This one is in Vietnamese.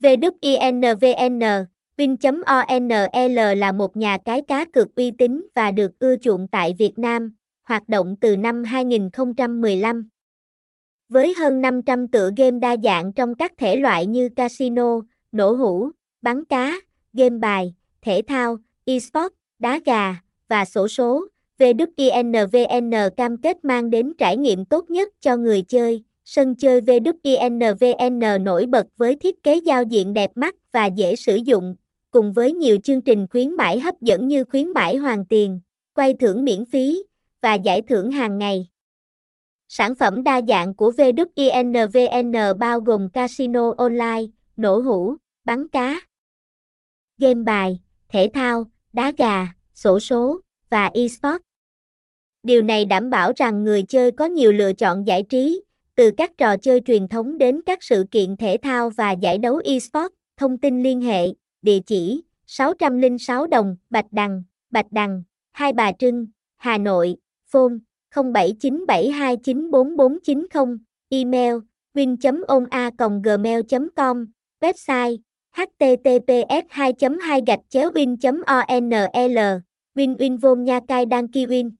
winvn.onl là một nhà cái cá cược uy tín và được ưa chuộng tại Việt Nam, hoạt động từ năm 2015. Với hơn 500 tựa game đa dạng trong các thể loại như casino, nổ hũ, bắn cá, game bài, thể thao, esports, đá gà và xổ số, WINVN cam kết mang đến trải nghiệm tốt nhất cho người chơi. Sân chơi WINVN nổi bật với thiết kế giao diện đẹp mắt và dễ sử dụng, cùng với nhiều chương trình khuyến mãi hấp dẫn như khuyến mãi hoàn tiền, quay thưởng miễn phí và giải thưởng hàng ngày. Sản phẩm đa dạng của WINVN bao gồm Casino Online, Nổ Hũ, Bắn Cá, Game Bài, Thể Thao, Đá Gà, Xổ Số và Esports. Điều này đảm bảo rằng người chơi có nhiều lựa chọn giải trí, từ các trò chơi truyền thống đến các sự kiện thể thao và giải đấu Esports. Thông tin liên hệ, địa chỉ 606 Đồng, Bạch Đằng, Hai Bà Trưng, Hà Nội, phone 0797294490, email winvn.onl@gmail.com, website https://win.onl. Winvn, nhà cái đăng ký Win.